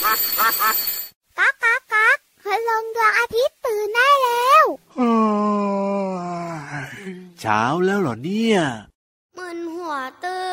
ก๊ากก๊ากก๊ากพลงดวงอาทิตย์ตื่นได้แล้วเช้าแล้วเหรอเนี่ยมึนหัวตึบ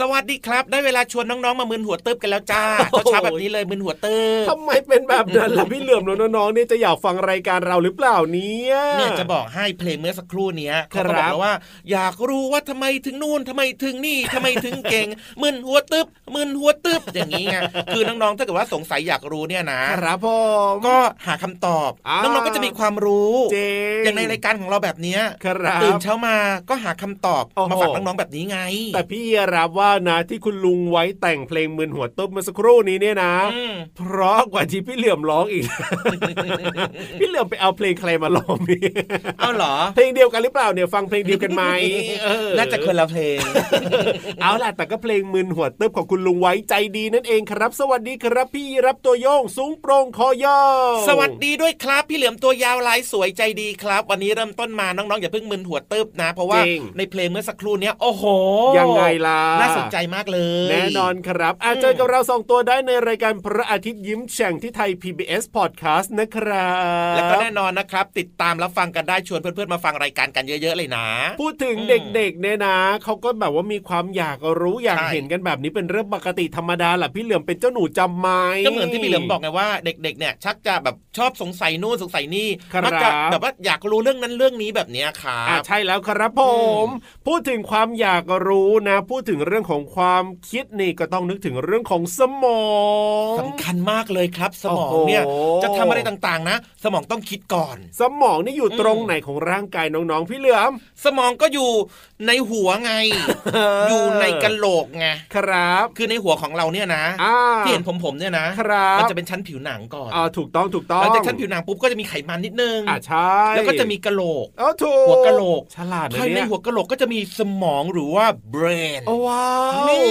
สวัสดีครับได้เวลาชวนน้องๆมามึนหัวตึ๊บกันแล้วจ้าเช้าแบบนี้เลยมึนหัวตึ๊บทำไมเป็นแบบนั้นล่ะพี่เหลื่อมแล้วน้องๆนี่จะอยากฟังรายการเราหรือเปล่าเนี่ยจะบอกให้เพลงเมื่อสักครู่เนี้ยเขาบอกแล้วว่าอยากรู้ว่าทำไมถึงนู่นทำไมถึงนี่ทำไมถึงเก่งมึนหัวตึ๊บมึนหัวตึ๊บอย่างนี้ไงคือน้องๆถ้าเกิดว่าสงสัยอยากรู้เนี่ยนะครับผมก็หาคำตอบน้องๆก็จะมีความรู้อย่างในรายการของเราแบบนี้ตื่นเช้ามาก็หาคำตอบมาฝากน้องๆแบบนี้ไงแต่พี่รับว่านะที่คุณลุงไว้แต่งเพลงมึนหัวตึ๊บเมื่อสักครู่นี้เนี่ยนะเพราะกว่าที่พี่เหลื่อมร้องอีก พี่เหลื่อมไปเอาเพลงใครมาร้องนี่เอาเหรอเพลงเดียวกันหรือเปล่าเนี่ยฟังเพลงเดียวกันไหม น่าจะคนละเพลง เอาล่ะแต่ก็เพลงมึนหัวตึ๊บของคุณลุงไว้ใจดีนั่นเองครับสวัสดีครับพี่รับตัวโยงสูงโปร่งคอยาวสวัสดีด้วยครับพี่เหลื่อมตัวยาวลายสวยใจดีครับวันนี้เริ่มต้นมาน้องๆอย่าเพิ่งมึนหัวตึ๊บนะเพราะว่าในเพลงเมื่อสักครู่นี้โอ้โหยังไงล่ะ นใจมากเลยแน่นอนครับอาจเจอกับเราสองตัวได้ในรายการพระอาทิตย์ยิ้มแฉ่งที่ไทย PBS Podcast นะครับแล้วก็แน่นอนนะครับติดตามรับฟังกันได้ชวนเพื่อนๆมาฟังรายการกันเยอะๆเลยนะพูดถึงเด็กๆเนี่ยนะเขาก็แบบว่ามีความอยากรู้อยากเห็นกันแบบนี้เป็นเรื่องปกติธรรมดาแหละพี่เหลือมเป็นเจ้าหนูจำไม้ก็เหมือนที่พี่เหลือมบอกไงว่าเด็กๆเนี่ยชักจะแบบชอบสงสัยนู่นสงสัยนี่มักจะแบบว่าอยากรู้เรื่องนั้นเรื่องนี้แบบนี้ครับใช่แล้วครับผมพูดถึงความอยากรู้นะพูดถึงเรื่องของความคิดนี่ก็ต้องนึกถึงเรื่องของสมองสำคัญมากเลยครับสมองเนี่ยจะทำอะไรต่างๆนะสมองต้องคิดก่อนสมองนี่อยู่ตรงไหนของร่างกายน้องๆพี่เหลือมสมองก็อยู่ในหัวไง อยู่ในกะโหลกไงครับคือในหัวของเราเนี่ยนะที่เห็นผมเนี่ยนะมันจะเป็นชั้นผิวหนังก่อนถูกต้องถูกต้องหลังจากชั้นผิวหนังปุ๊บก็จะมีไขมันนิดนึงใช่แล้วก็จะมีกะโหลกหัวกะโหลกฉลาดเลยในหัวกะโหลกก็จะมีสมองหรือว่าเบรนว้าว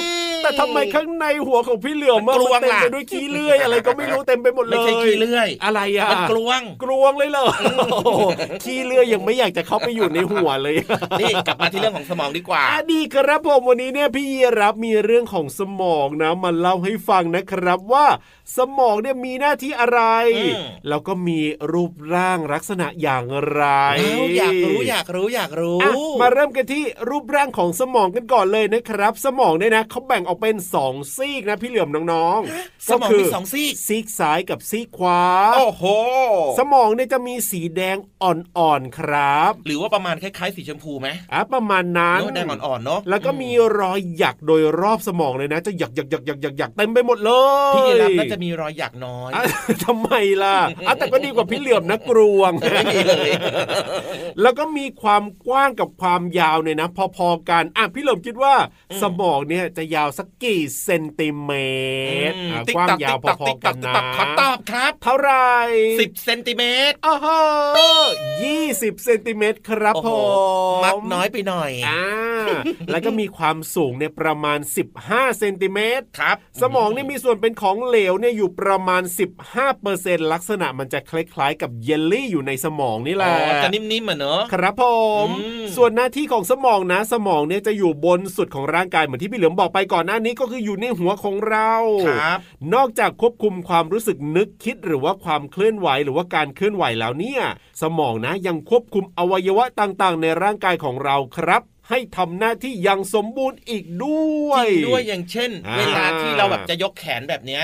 แต่ทำไมข้างในหัวของพี่เหลือมมันเต็มไปด้วยขี้เลื่อยอะไรก็ไม่รู้เต็มไปหมดเลยไม่ใช่ขี้เลื่อยอะไรอ่ะมันกลวงกลวงเลยเหรอขี้เลื่อยยังไม่อยากจะเข้าไปอยู่ในหัวเลยนี่กลับมาที่เรื่องของสมองดีกว่าดีครับผมวันนี้เนี่ยพี่รับมีเรื่องของสมองนะมาเล่าให้ฟังนะครับว่าสมองเนี่ยมีหน้าที่อะไรแล้วก็มีรูปร่างลักษณะอย่างไรอยากรู้อยากรู้อยากรู้มาเริ่มกันที่รูปร่างของสมองกันก่อนเลยนะครับสมองเนี่ยนะเขาแบ่งออกเป็น2ซีกนะพี่เหลือมน้องๆสมองมี2ซีกซีกซ้ายกับซีกขวาโอ้โหสมองเนี่ยจะมีสีแดงอ่อนๆครับหรือว่าประมาณคล้ายๆสีชมพูมั้ยประมาณนั้นแดงอ่อนๆเนาะแล้วก็มีรอยหยักโดยรอบสมองเลยนะจะหยักๆๆๆๆเต็มไปหมดเลยพี่เหลือมน่าจะมีรอยหยักน้อยทำไมล่ะแต่ก็ดีกว่าพี่เหลือมนะกรวงแล้วก็มีความกว้างกับความยาวเนี่ยนะพอๆกันพี่เหลือมคิดว่าสมองเนี่ยจะยาวสักกี่เซนติเมตรกว้างยาวพอๆกันนะขอตอบครับเท่าไหร่10เซนติเมตรโอ้โห20เซนติเมตรครับผมมักน้อยไปหน่อยแล้วก็มีความสูงเนี่ยประมาณ15เซนติเมตรครับสมองนี่มีส่วนเป็นของเหลวเนี่ยอยู่ประมาณ 15% ลักษณะมันจะคล้ายๆกับเยลลี่อยู่ในสมองนี่แหละจะนิ่มๆอ่ะเนอะครับผมส่วนหน้าที่ของสมองนะสมองเนี่ยจะอยู่บนสุดของร่างกายเหมือนที่พี่เหลือมบอกไปก่อนหน้านี้ก็คืออยู่ในหัวของเราครับนอกจากควบคุมความรู้สึกนึกคิดหรือว่าความเคลื่อนไหวหรือว่าการเคลื่อนไหวแล้วเนี่ยสมองนะยังควบคุมอวัยวะต่างๆในร่างกายของเราครับให้ทำหน้าที่อย่างสมบูรณ์อีกด้วยอย่างเช่นเวลาที่เราแบบจะยกแขนแบบนี้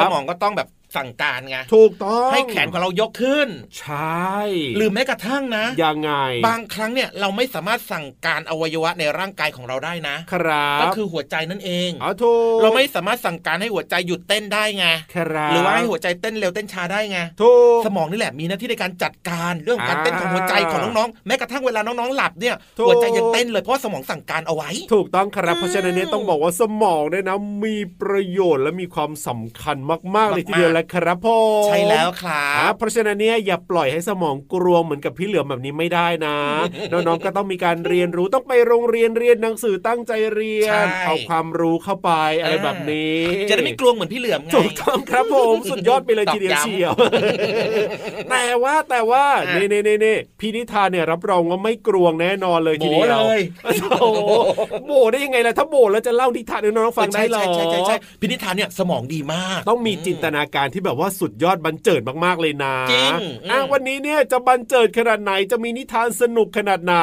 สมองก็ต้องแบบสั่งการไงถูกต้องให้แขนของเรายกขึ้นใช่หรือแม้กระทั่งนะยังไงบางครั้งเนี่ยเราไม่สามารถสั่งการอวัยวะในร่างกายของเราได้นะครับก็คือหัวใจนั่นเองถูกเราไม่สามารถสั่งการให้หัวใจหยุดเต้นได้ไงครับหรือว่าให้หัวใจเต้นเร็วเต้นช้าได้ไงถูกสมองนี่แหละมีหน้าที่ในการจัดการเรื่องการเต้นของหัวใจของน้องๆแม้กระทั่งเวลาน้องๆหลับเนี่ยหัวใจยังเต้นเลยเพราะสมองสั่งการเอาไว้ถูกต้องครับเพราะฉะนั้นเนี่ยต้องบอกว่าสมองเนี่ยนะมีประโยชน์และมีความสำคัญมากๆเลยทีเดียวครับผมใช่แล้วครับเพราะฉะนั้นเนี่ยอย่าปล่อยให้สมองกลวงเหมือนกับพี่เหลือมแบบนี้ไม่ได้นะ น้องๆก็ต้องมีการเรียนรู้ต้องไปโรงเรียนเรียนหนังสือตั้งใจเรียนเอาความรู้เข้าไปอะไรแบบนี้จะได้ไม่กลวงเหมือนพี่เหลือมไงถูกต้องครับผมสุดยอดไปเลยทีเดียวเชียว แต่ว่านี่พี่นิทานเนี่ยรับรองว่าไม่กลวงแน่นอนเลยทีเดียวโบได้ยังไงล่ะถ้าโบแล้วจะเล่านิทานน้องๆฟังได้หรอใช่พี่นิทานเนี่ยสมองดีมากต้องมีจินตนาการที่แบบว่าสุดยอดบันเจิดมากๆเลยนะจริงวันนี้เนี่ยจะบันเจิดขนาดไหนจะมีนิทานสนุกขนาดไหน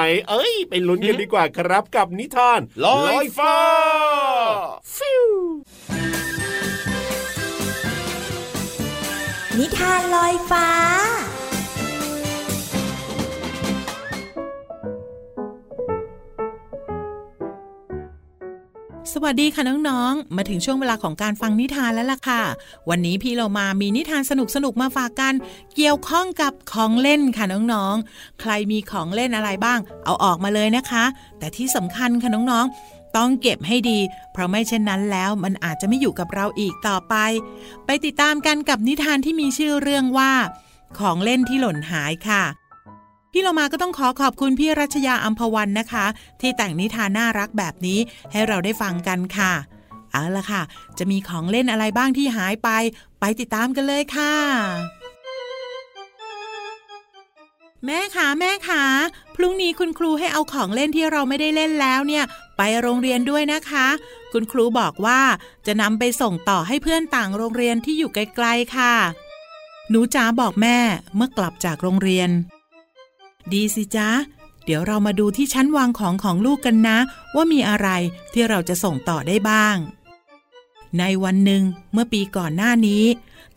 ไปลุ้นกันดีกว่าครับกับนิทานลอยฟ้าฟิวนิทานลอยฟ้าสวัสดีค่ะน้องๆมาถึงช่วงเวลาของการฟังนิทานแล้วล่ะค่ะวันนี้พี่เรามามีนิทานสนุกๆมาฝากกันเกี่ยวข้องกับของเล่นค่ะน้องๆใครมีของเล่นอะไรบ้างเอาออกมาเลยนะคะแต่ที่สำคัญค่ะน้องๆต้องเก็บให้ดีเพราะไม่เช่นนั้นแล้วมันอาจจะไม่อยู่กับเราอีกต่อไปไปติดตามกันกับนิทานที่มีชื่อเรื่องว่าของเล่นที่หล่นหายค่ะพี่เรามาก็ต้องขอบคุณพี่รัชยาอัมพวันนะคะที่แต่งนิทานน่ารักแบบนี้ให้เราได้ฟังกันค่ะเอาล่ะค่ะจะมีของเล่นอะไรบ้างที่หายไปติดตามกันเลยค่ะ แม่คะแม่คะพรุ่งนี้คุณครูให้เอาของเล่นที่เราไม่ได้เล่นแล้วเนี่ยไปโรงเรียนด้วยนะคะคุณครูบอกว่าจะนำไปส่งต่อให้เพื่อนต่างโรงเรียนที่อยู่ไกลๆค่ะหนูจ๋าบอกแม่เมื่อกลับจากโรงเรียนดีสิจ๊ะเดี๋ยวเรามาดูที่ชั้นวางของของลูกกันนะว่ามีอะไรที่เราจะส่งต่อได้บ้างในวันหนึ่งเมื่อปีก่อนหน้านี้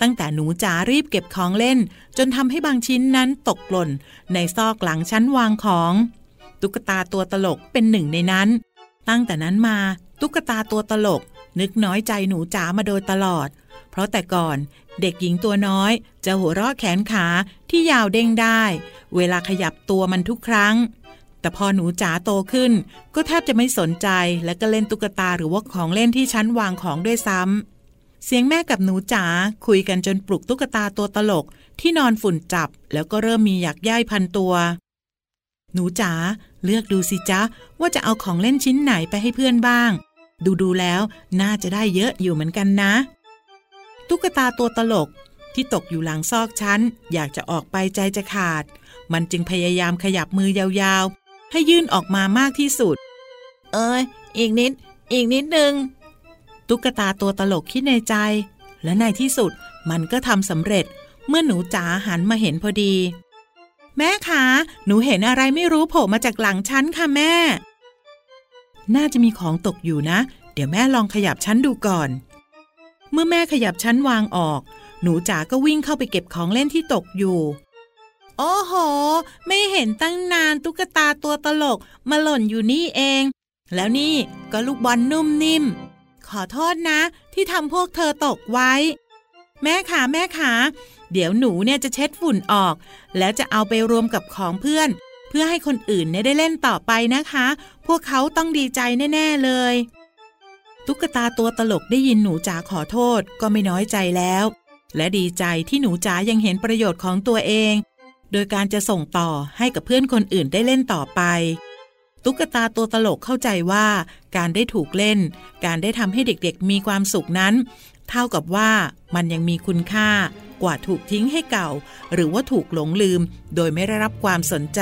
ตั้งแต่หนูจ๋ารีบเก็บของเล่นจนทำให้บางชิ้นนั้นตกหล่นในซอกหลังชั้นวางของตุ๊กตาตัวตลกเป็นหนึ่งในนั้นตั้งแต่นั้นมาตุ๊กตาตัวตลกนึกน้อยใจหนูจ๋ามาโดยตลอดเพราะแต่ก่อนเด็กหญิงตัวน้อยจะหัวเราะแขนขาที่ยาวเด้งได้เวลาขยับตัวมันทุกครั้งแต่พอหนูจ๋าโตขึ้นก็แทบจะไม่สนใจและก็เล่นตุ๊กตาหรือว่าของเล่นที่ชั้นวางของด้วยซ้ำเสียงแม่กับหนูจ๋าคุยกันจนปลุกตุ๊กตาตัวตลกที่นอนฝุ่นจับแล้วก็เริ่มมีหยักย่ายพันตัวหนูจ๋าเลือกดูสิจ๊ะว่าจะเอาของเล่นชิ้นไหนไปให้เพื่อนบ้างดูแล้วน่าจะได้เยอะอยู่เหมือนกันนะตุ๊กตาตัวตลกที่ตกอยู่หลังซอกชั้นอยากจะออกไปใจจะขาดมันจึงพยายามขยับมือยาวๆให้ยื่นออกมามากที่สุดอีกนิดนึงตุ๊กตาตัวตลกคิดในใจและในที่สุดมันก็ทำสำเร็จเมื่อหนูจ๋าหันมาเห็นพอดีแม่คะหนูเห็นอะไรไม่รู้โผล่มาจากหลังชั้นค่ะแม่น่าจะมีของตกอยู่นะเดี๋ยวแม่ลองขยับชั้นดูก่อนเมื่อแม่ขยับชั้นวางออกหนูจ๋าก็วิ่งเข้าไปเก็บของเล่นที่ตกอยู่โอ้โหไม่เห็นตั้งนานตุ๊กตาตัวตลกมาหล่นอยู่นี่เองแล้วนี่ก็ลูกบอลนุ่มนิ่มขอโทษนะที่ทำพวกเธอตกไว้แม่ขาเดี๋ยวหนูเนี่ยจะเช็ดฝุ่นออกแล้วจะเอาไปรวมกับของเพื่อนเพื่อให้คนอื่นได้เล่นต่อไปนะคะพวกเขาต้องดีใจแน่ๆเลยตุ๊กตาตัวตลกได้ยินหนูจ๋าขอโทษก็ไม่น้อยใจแล้วและดีใจที่หนูจ๋ายังเห็นประโยชน์ของตัวเองโดยการจะส่งต่อให้กับเพื่อนคนอื่นได้เล่นต่อไปตุ๊กตาตัวตลกเข้าใจว่าการได้ถูกเล่นการได้ทำให้เด็กๆมีความสุขนั้นเท่ากับว่ามันยังมีคุณค่ากว่าถูกทิ้งให้เก่าหรือว่าถูกหลงลืมโดยไม่ได้รับความสนใจ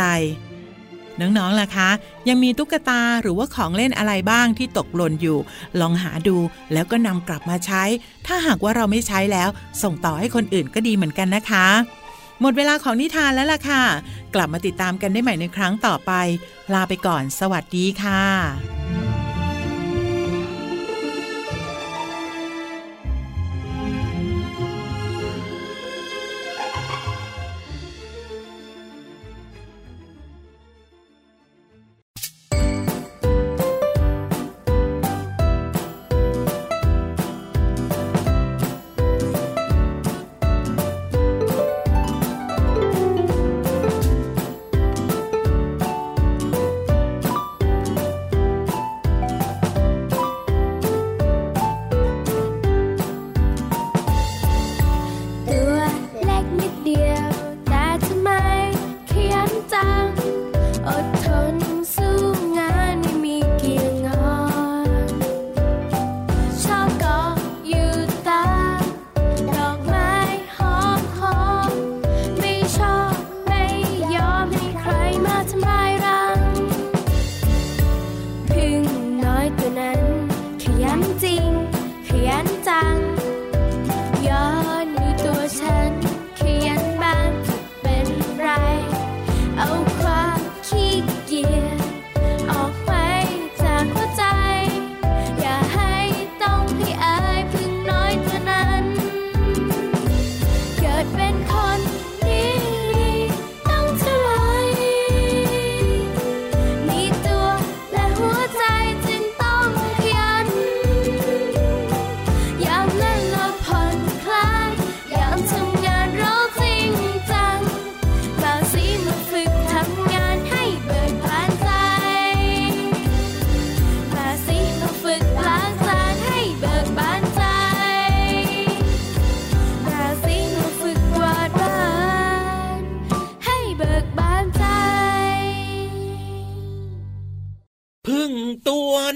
น้องๆล่ะคะยังมีตุ๊กตาหรือว่าของเล่นอะไรบ้างที่ตกหล่นอยู่ลองหาดูแล้วก็นำกลับมาใช้ถ้าหากว่าเราไม่ใช้แล้วส่งต่อให้คนอื่นก็ดีเหมือนกันนะคะหมดเวลาของนิทานแล้วล่ะค่ะกลับมาติดตามกันได้ใหม่ในครั้งต่อไปลาไปก่อนสวัสดีค่ะ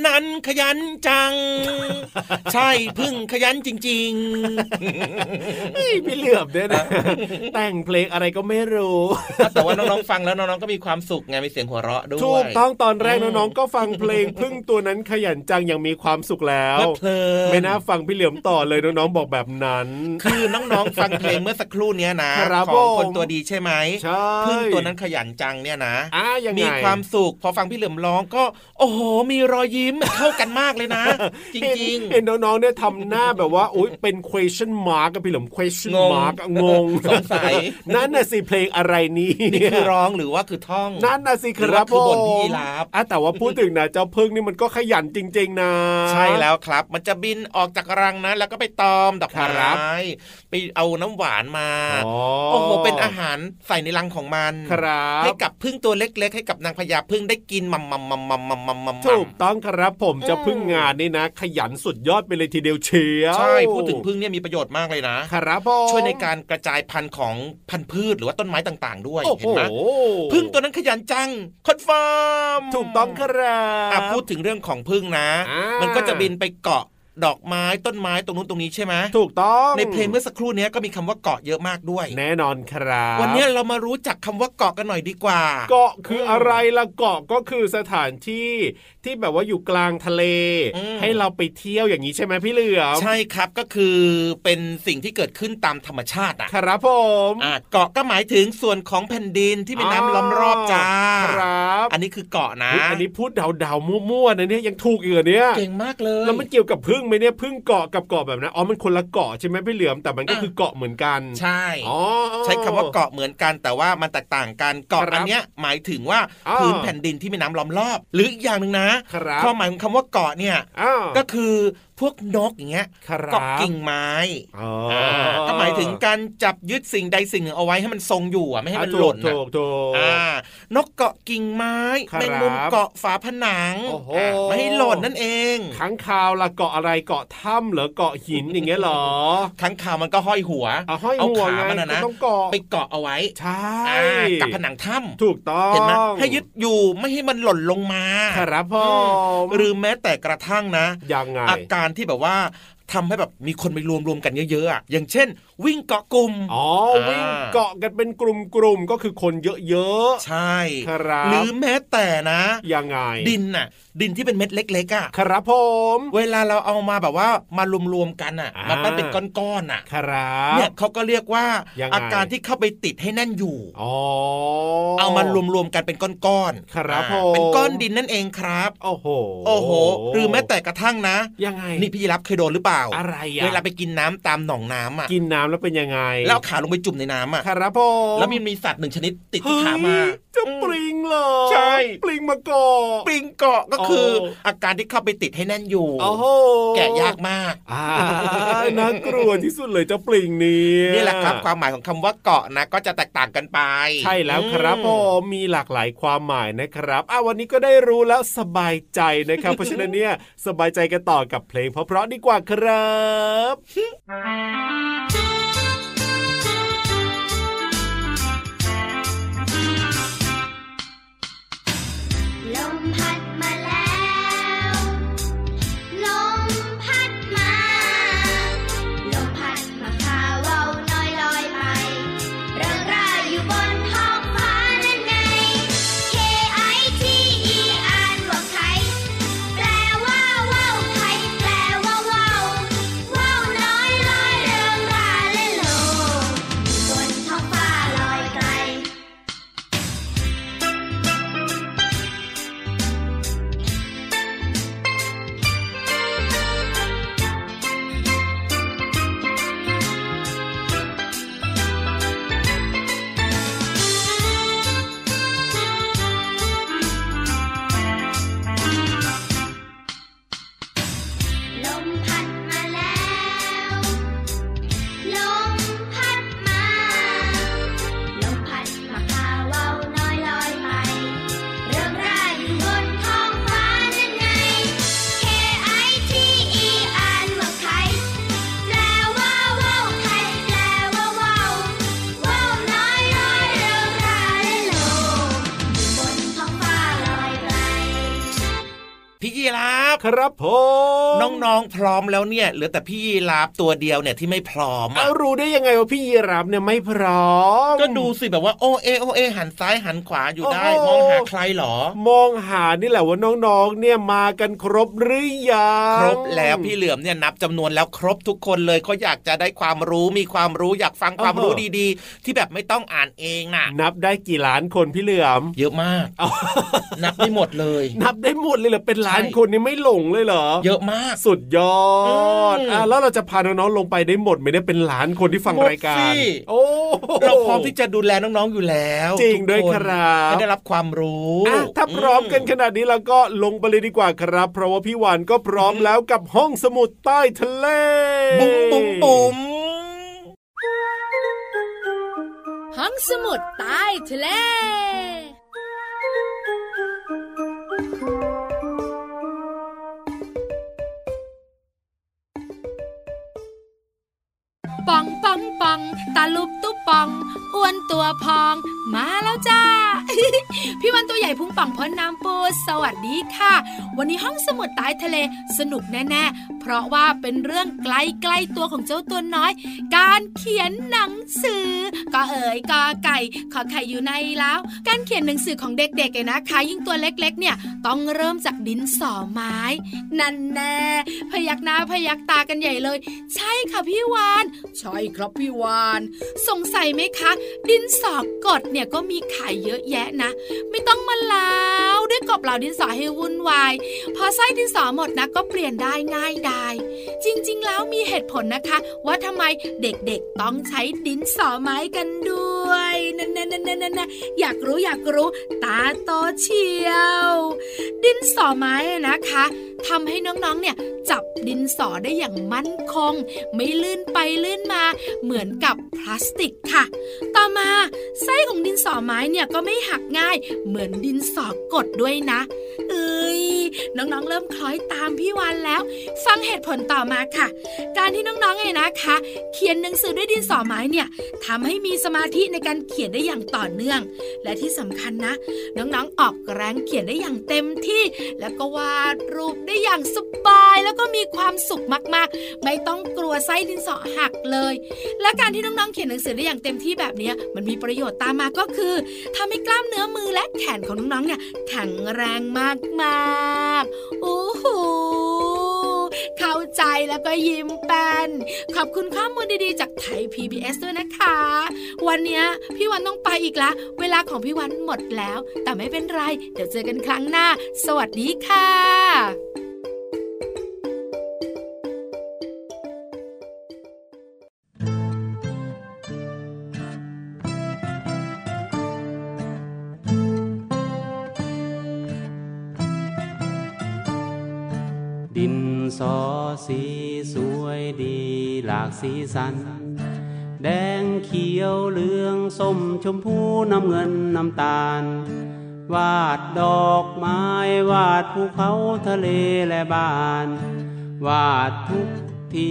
นั้นขยันจังใช่พึ่งขยันจริงๆไม่เหลือบด้วยนะแต่งเพลงอะไรก็ไม่รู้แต่ว่าน้องๆฟังแล้วน้องๆก็มีความสุขไงมีเสียงหัวเราะด้วยถูกต้องตอนแรกน้องๆก็ฟังเพลงพึ่งตัวนั้นขยันจังยังมีความสุขแล้วไม่น่าฟังพี่เหลือมต่อเลยน้องๆบอกแบบนั้นคือน้องๆฟังเพลงเมื่อสักครู่นี้นะของคนตัวดีใช่ไหมพึ่งตัวนั้นขยันจังเนี่ยนะมีความสุขพอฟังพี่เหลือมร้องก็โอ้โหมีรอยยิ้มเข้ากันมากเลยนะจริงๆเห็นน้องๆเนี่ยทำหน้าแบบว่าอุ๊ยเป็น question mark กับพี่เหลือม question mark งงสงสัยนั่นน่ะสิเพลงอะไรนี้นี่คือร้องหรือว่าคือท่องนั่นน่ะสิครับคือบทที่ลาบแต่ว่าพูดถึงนะเจ้าพึ่งนี่มันก็ขยันจริงๆนะใช่แล้วครับมันจะบินออกจากรังนะแล้วก็ไปตอมดอกไม้ไปเอาน้ำหวานมาโอ้โหเป็นอาหารใส่ในรังของมันให้กับพึ่งตัวเล็กๆให้กับนางพญาพึ่งได้กินมัมมัมมัมมัมมัมมัมมัมถูกต้องครับผมจะพึ่งงานนี่นะขยันสุดยอดไปเลยทีเดียวเชียวใช่พูดถึงพึ่งเนี่ยมีประโยชน์มากเลยนะครับผมช่วยในการกระจายพันธุ์ของพันธุ์พืชหรือว่าต้นไม้ต่างๆด้วยเห็นไหมพึ่งตัวนั้นขยันจังคอนเฟิร์มถูกต้องครับพูดถึงเรื่องของพึ่งนะมันก็จะบินไปเกาะดอกไม้ต้นไม้ตรงนู้นตรงนี้ใช่ไหมถูกต้องในเพลงเมื่อสักครู่นี้ก็มีคำว่าเกาะเยอะมากด้วยแน่นอนครับวันนี้เรามารู้จักคำว่าเกาะกันหน่อยดีกว่าเกาะคืออะไรละเกาะก็คือสถานที่ที่แบบว่าอยู่กลางทะเลให้เราไปเที่ยวอย่างนี้ใช่ไหมพี่เหลือมใช่ครับก็คือเป็นสิ่งที่เกิดขึ้นตามธรรมชาติครับผมเกาะก็หมายถึงส่วนของแผ่นดินที่มีน้ำล้อมรอบจ้าครับอันนี้คือเกาะนะอันนี้พูดเดามั่วๆนะเนี่ยยังถูกอีกเนี่ยเก่งมากเลยแล้วมันเกี่ยวกับพึ่งไหมเนี่ยพึ่งเกาะกับเกาะแบบนั้นอ๋อมันคนละเกาะใช่ไหมพี่เหลือมแต่มันก็คือเกาะเหมือนกันใช่ใช้คำว่าเกาะเหมือนกันแต่ว่ามันแตกต่างกันเกาะอันเนี้ยหมายถึงว่าพื้นแผ่นดินที่มีน้ำล้อมรอบหรืออีกอย่างนึงนะความหมายของคำว่าเกาะเนี่ยก็คือพวกนกอย่างเงี้ยเกาะกิ่งไม้ก็หมายถึงการจับยึดสิ่งใดสิ่งหนึ่งเอาไว้ให้มันทรงอยู่ไม่ให้มันหล่นนกเกาะกิ่งไม้แมงมุมเกาะฝาผนังไม่ให้หล่นนั่นเองค้างคาวละเกาะอะไรเกาะถ้ำหรือเกาะหินอย่างเงี้ยหรอค้างคาวมันก็ห้อยหัวเอาขามันนะไปเกาะเอาไว้ใช่กับผนังถ้ำถูกต้องเห็นไหมให้ยึดอยู่ไม่ให้มันหล่นลงมาครับพ่อหรือแม้แต่กระทั่งนะอาการที่แบบว่าทำให้แบบมีคนไปรวมกันเยอะๆอย่างเช่นวิ่งเกาะกลุ่มวิ่งเกาะกันเป็นกลุ่มๆก็คือคนเยอะๆใช่หรือแม้แต่นะยังไงดินน่ะดินที่เป็นเม็ดเล็กๆอ่ะครับผมเวลาเราเอามาแบบว่ามารวมๆกันอ่ะมันเป็นก้อนๆอ่ะครับเนี่ยเขาก็เรียกว่าอาการที่เข้าไปติดให้แน่นอยู่เอามารวมๆกันเป็นก้อนๆครับผมเป็นก้อนดินนั่นเองครับโอ้โหหรือแม้แต่กระทั่งนะยังไงนี่พี่รับเคยโดนหรือเปล่าอะไรอ่ะเวลาไปกินน้ำตามหนองน้ำอ่ะกินน้ำแล้วเป็นยังไงแล้วขาลงไปจุ่มในน้ำอ่ะครับผมแล้วมีสัตว์หนึ่งชนิดติดที่ขามาจะปริงเหรอใช่ปริงมาเกาะปริงเกาะก็คืออาการที่เข้าไปติดให้แน่นอยู่แกะยากมากน่ากลัวที่สุดเลยเจ้าปริงนี่แหละครับความหมายของคำว่าเกาะนะก็จะแตกต่างกันไปใช่แล้วครับผมมีหลากหลายความหมายนะครับวันนี้ก็ได้รู้แล้วสบายใจนะครับเพราะฉะนั้นเนี่ยสบายใจกันต่อกับเพลงเพราะๆดีกว่าครับลมพัดมาแล้วลมพัดมาลมพัดมาพาเราน้อยลอยไปเรื่องราวอยู่บนท้องฟ้านั่นไง KITE อ่านว่าไทยแปลว่าว่าวไทยแปลว่าว่าวน้อยลอยเรื่องราว ครับผมน้องๆพร้อมแล้วเนี่ยเหลือแต่พี่ยีราฟตัวเดียวเนี่ยที่ไม่พร้อมเอารู้ได้ยังไงว่าพี่ยีราฟเนี่ยไม่พร้อมก็ดูสิแบบว่าโอเอโอเอหันซ้ายหันขวาอยู่ได้มองหาใครหรอมองหานี่แหละว่าน้องๆเนี่ยมากันครบหรือยังครบแล้วพี่เหลือมเนี่ยนับจำนวนแล้วครบทุกคนเลยเขาอยากจะได้ความรู้มีความรู้อยากฟังความรู้ดีๆที่แบบไม่ต้องอ่านเองน่ะนับได้กี่ล้านคนพี่เหลือมเยอะมาก นับได้หมดเลยนับได้หมดเลยเหรอเป็นล้านคนนี่ไม่หลงเลยเหรอเยอะมากสุดยอดแล้วเราจะพาน้องๆลงไปได้หมดไม่ได้เป็นล้านคนที่ฟังรายการโอ้เราพร้อมที่จะดูแลน้องๆอยู่แล้วจริงด้วยครับได้รับความรู้ถ้าพร้อมกันขนาดนี้แล้วก็ลงไปเลยดีกว่าครับเพราะว่าพี่วานก็พร้อมแล้วกับห้องสมุดใต้ทะเลบุ๋มบุ๋มบุ๋มห้องสมุดใต้ทะเลป่องป่องป่องตาลุบตุ๊บป่องอ้วนตัวพองมาแล้วจ้า พี่วันตัวใหญ่พุงป่องพ้นน้ำปูสวัสดีค่ะวันนี้ห้องสมุดใต้ทะเลสนุกแน่ๆเพราะว่าเป็นเรื่องใกล้ๆตัวของเจ้าตัวน้อยการเขียนหนังสือก็เอ๋ยก็ไก่ขอไข่อยู่ในแล้วการเขียนหนังสือของเด็กๆนะคะยิ่งตัวเล็กๆเนี่ยต้องเริ่มจากดินสอไม้นั่นแน่พยักหน้าพยักตากันใหญ่เลยใช่ค่ะพี่วานใช่ครับพี่วานสงสัยไหมคะดินสอกดเนี่ยก็มีขายเยอะแยะนะไม่ต้องมาเล่าด้วยกบเหล่าดินสอให้วุ่นวายพอไส้ดินสอหมดนะก็เปลี่ยนได้ง่ายดายจริงๆแล้วมีเหตุผลนะคะว่าทำไมเด็กๆต้องใช้ดินสอไม้กันด้วยนั่นอยากรู้ตาโตเชียวดินสอไม้นะคะทำให้น้องๆเนี่ยจับดินสอได้อย่างมั่นคงไม่ลื่นไปลื่นมาเหมือนกับพลาสติกค่ะต่อมาไส้ของดินสอไม้เนี่ยก็ไม่หักง่ายเหมือนดินสอกดด้วยนะเอ้ยน้องๆเริ่มคล้อยตามพี่วานแล้วฟังเหตุผลต่อมาค่ะการที่น้องๆนะคะเขียนหนังสือด้วยดินสอไม้เนี่ยทำให้มีสมาธิในการเขียนได้อย่างต่อเนื่องและที่สำคัญนะน้องๆออกแรงเขียนได้อย่างเต็มที่แล้วก็วาดรูปได้อย่างสบายแล้วก็มีความสุขมากๆไม่ต้องกลัวไส้ดินสอหักเลยและการที่น้องๆเขียนหนังสือได้อย่างเต็มที่แบบนี้มันมีประโยชน์ตามมาก็คือทำให้กล้ามเนื้อมือและแขนของน้องๆเนี่ยแข็งแรงมากๆโอ้โหเข้าใจแล้วก็ยิ้มแป้นขอบคุณข้อมูลดีๆจากไทย PBS ด้วยนะคะวันนี้พี่วันต้องไปอีกละเวลาของพี่วันหมดแล้วแต่ไม่เป็นไรเดี๋ยวเจอกันครั้งหน้าสวัสดีค่ะดินสอสีสวยดีหลากสีสันแดงเขียวเหลืองส้มชมพูน้ำเงินน้ำตาลวาดดอกไม้วาดภูเขาทะเลและบ้านวาดทุกที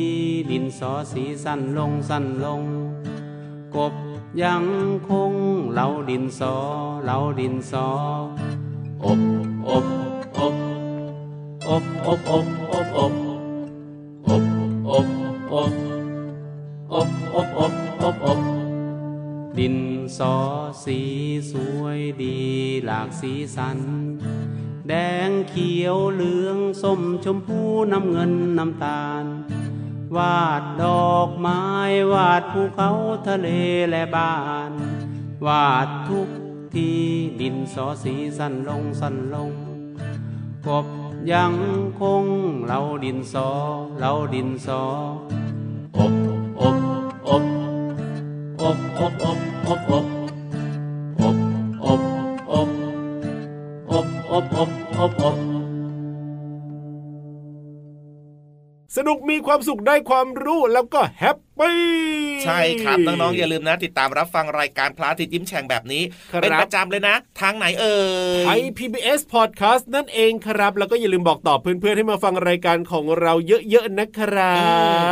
ดินสอสีสั้นลงสั้นลงกบยังคงเหลาดินสอเหลาดินสออบอบอบอบอบอบอบอบอบอบอบอบอบอบอบอบดินสอสีสวยดีหลากสีสันแดงเขียวเหลืองส้มชมพูน้ำเงินน้ำตาลวาดดอกไม้วาดภูเขาทะเลและบ้านวาดทุกทีดินสอสีสั้นลงสั้นลงกบยังคงเหลาดินสอเหลาดินสออบอบอบอบอบอบอบอบอบอบอบอบอบอบอบอบสนุกมีความสุขได้ความรู้แล้วก็แฮป ใช่ครับน้องๆอย่าลืมนะติดตามรับฟังรายการพระอาทิตย์ยิ้มแฉ่งแบบนี้เป็นประจำเลยนะทางไหนไทย PBS Podcast นั่นเองครับแล้วก็อย่าลืมบอกต่อเพื่อนๆให้มาฟังรายการของเราเยอะๆนะครั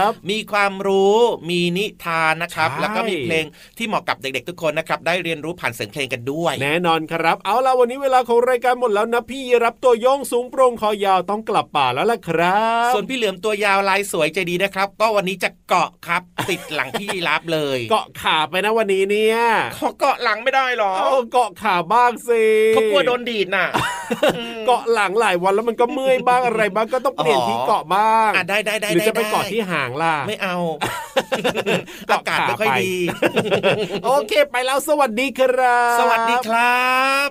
บมีความรู้มีนิทานนะครับแล้วก็มีเพลงที่เหมาะกับเด็กๆทุกคนนะครับได้เรียนรู้ผ่านเสียงเพลงกันด้วยแน่นอนครับเอาล่ะวันนี้เวลาของรายการหมดแล้วนะพี่รับตัวโยงสูงโปร่งคอยาวต้องกลับป่าแล้วล่ะครับส่วนพี่เหลือมตัวยาวลายสวยใจดีนะครับก็วันนี้จะเกาะครับติดหลังพี่รับเลยเกาะขาไปนะวันนี้เนี่ยเขาเกาะหลังไม่ได้หรอเกาะขาบ้างสิเขากลัวโดนดีดน่ะเกาะหลังหลายวันแล้วมันก็เมื่อยบ้างอะไรบ้างก็ต้องเปลี่ยนที่เกาะบ้างได้ๆๆหรือจะไปเกาะที่หางล่ะไม่เอาอากาศไม่ค่อยดีโอเคไปแล้วสวัสดีครับสวัสดีครับ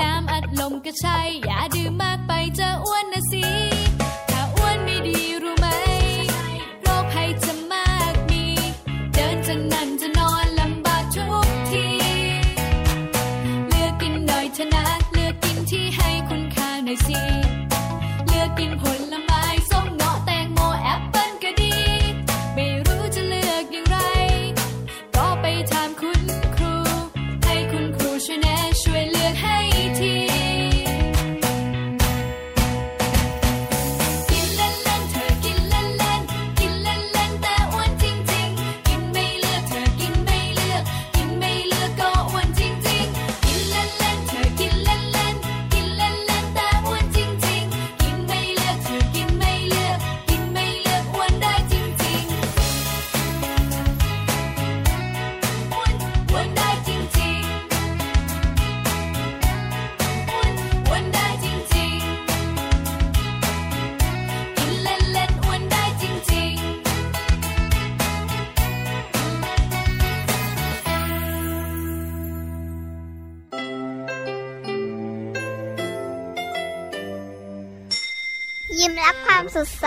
น้ำอัดลมก็ใช่อย่าดื่มมากไปจะอ้วนนะสิถ้าอ้วนไม่ดีรู้ไหมโรคภัยจะมากมีเดินจะนั่งจะนอนลำบากทุกทีเลือกกินหน่อยเถอะนะเลือกกินที่ให้คุณค่าหน่อยสิเลือกกินผลไม้ส้มเงาะแตงโมแอปเปิ้ลก็ดีไม่รู้จะเลือกอย่างไรก็ไปถามคุณครูให้คุณครูช่วยแนะช่วยเลือกให้ทียิ้มรับความสดใส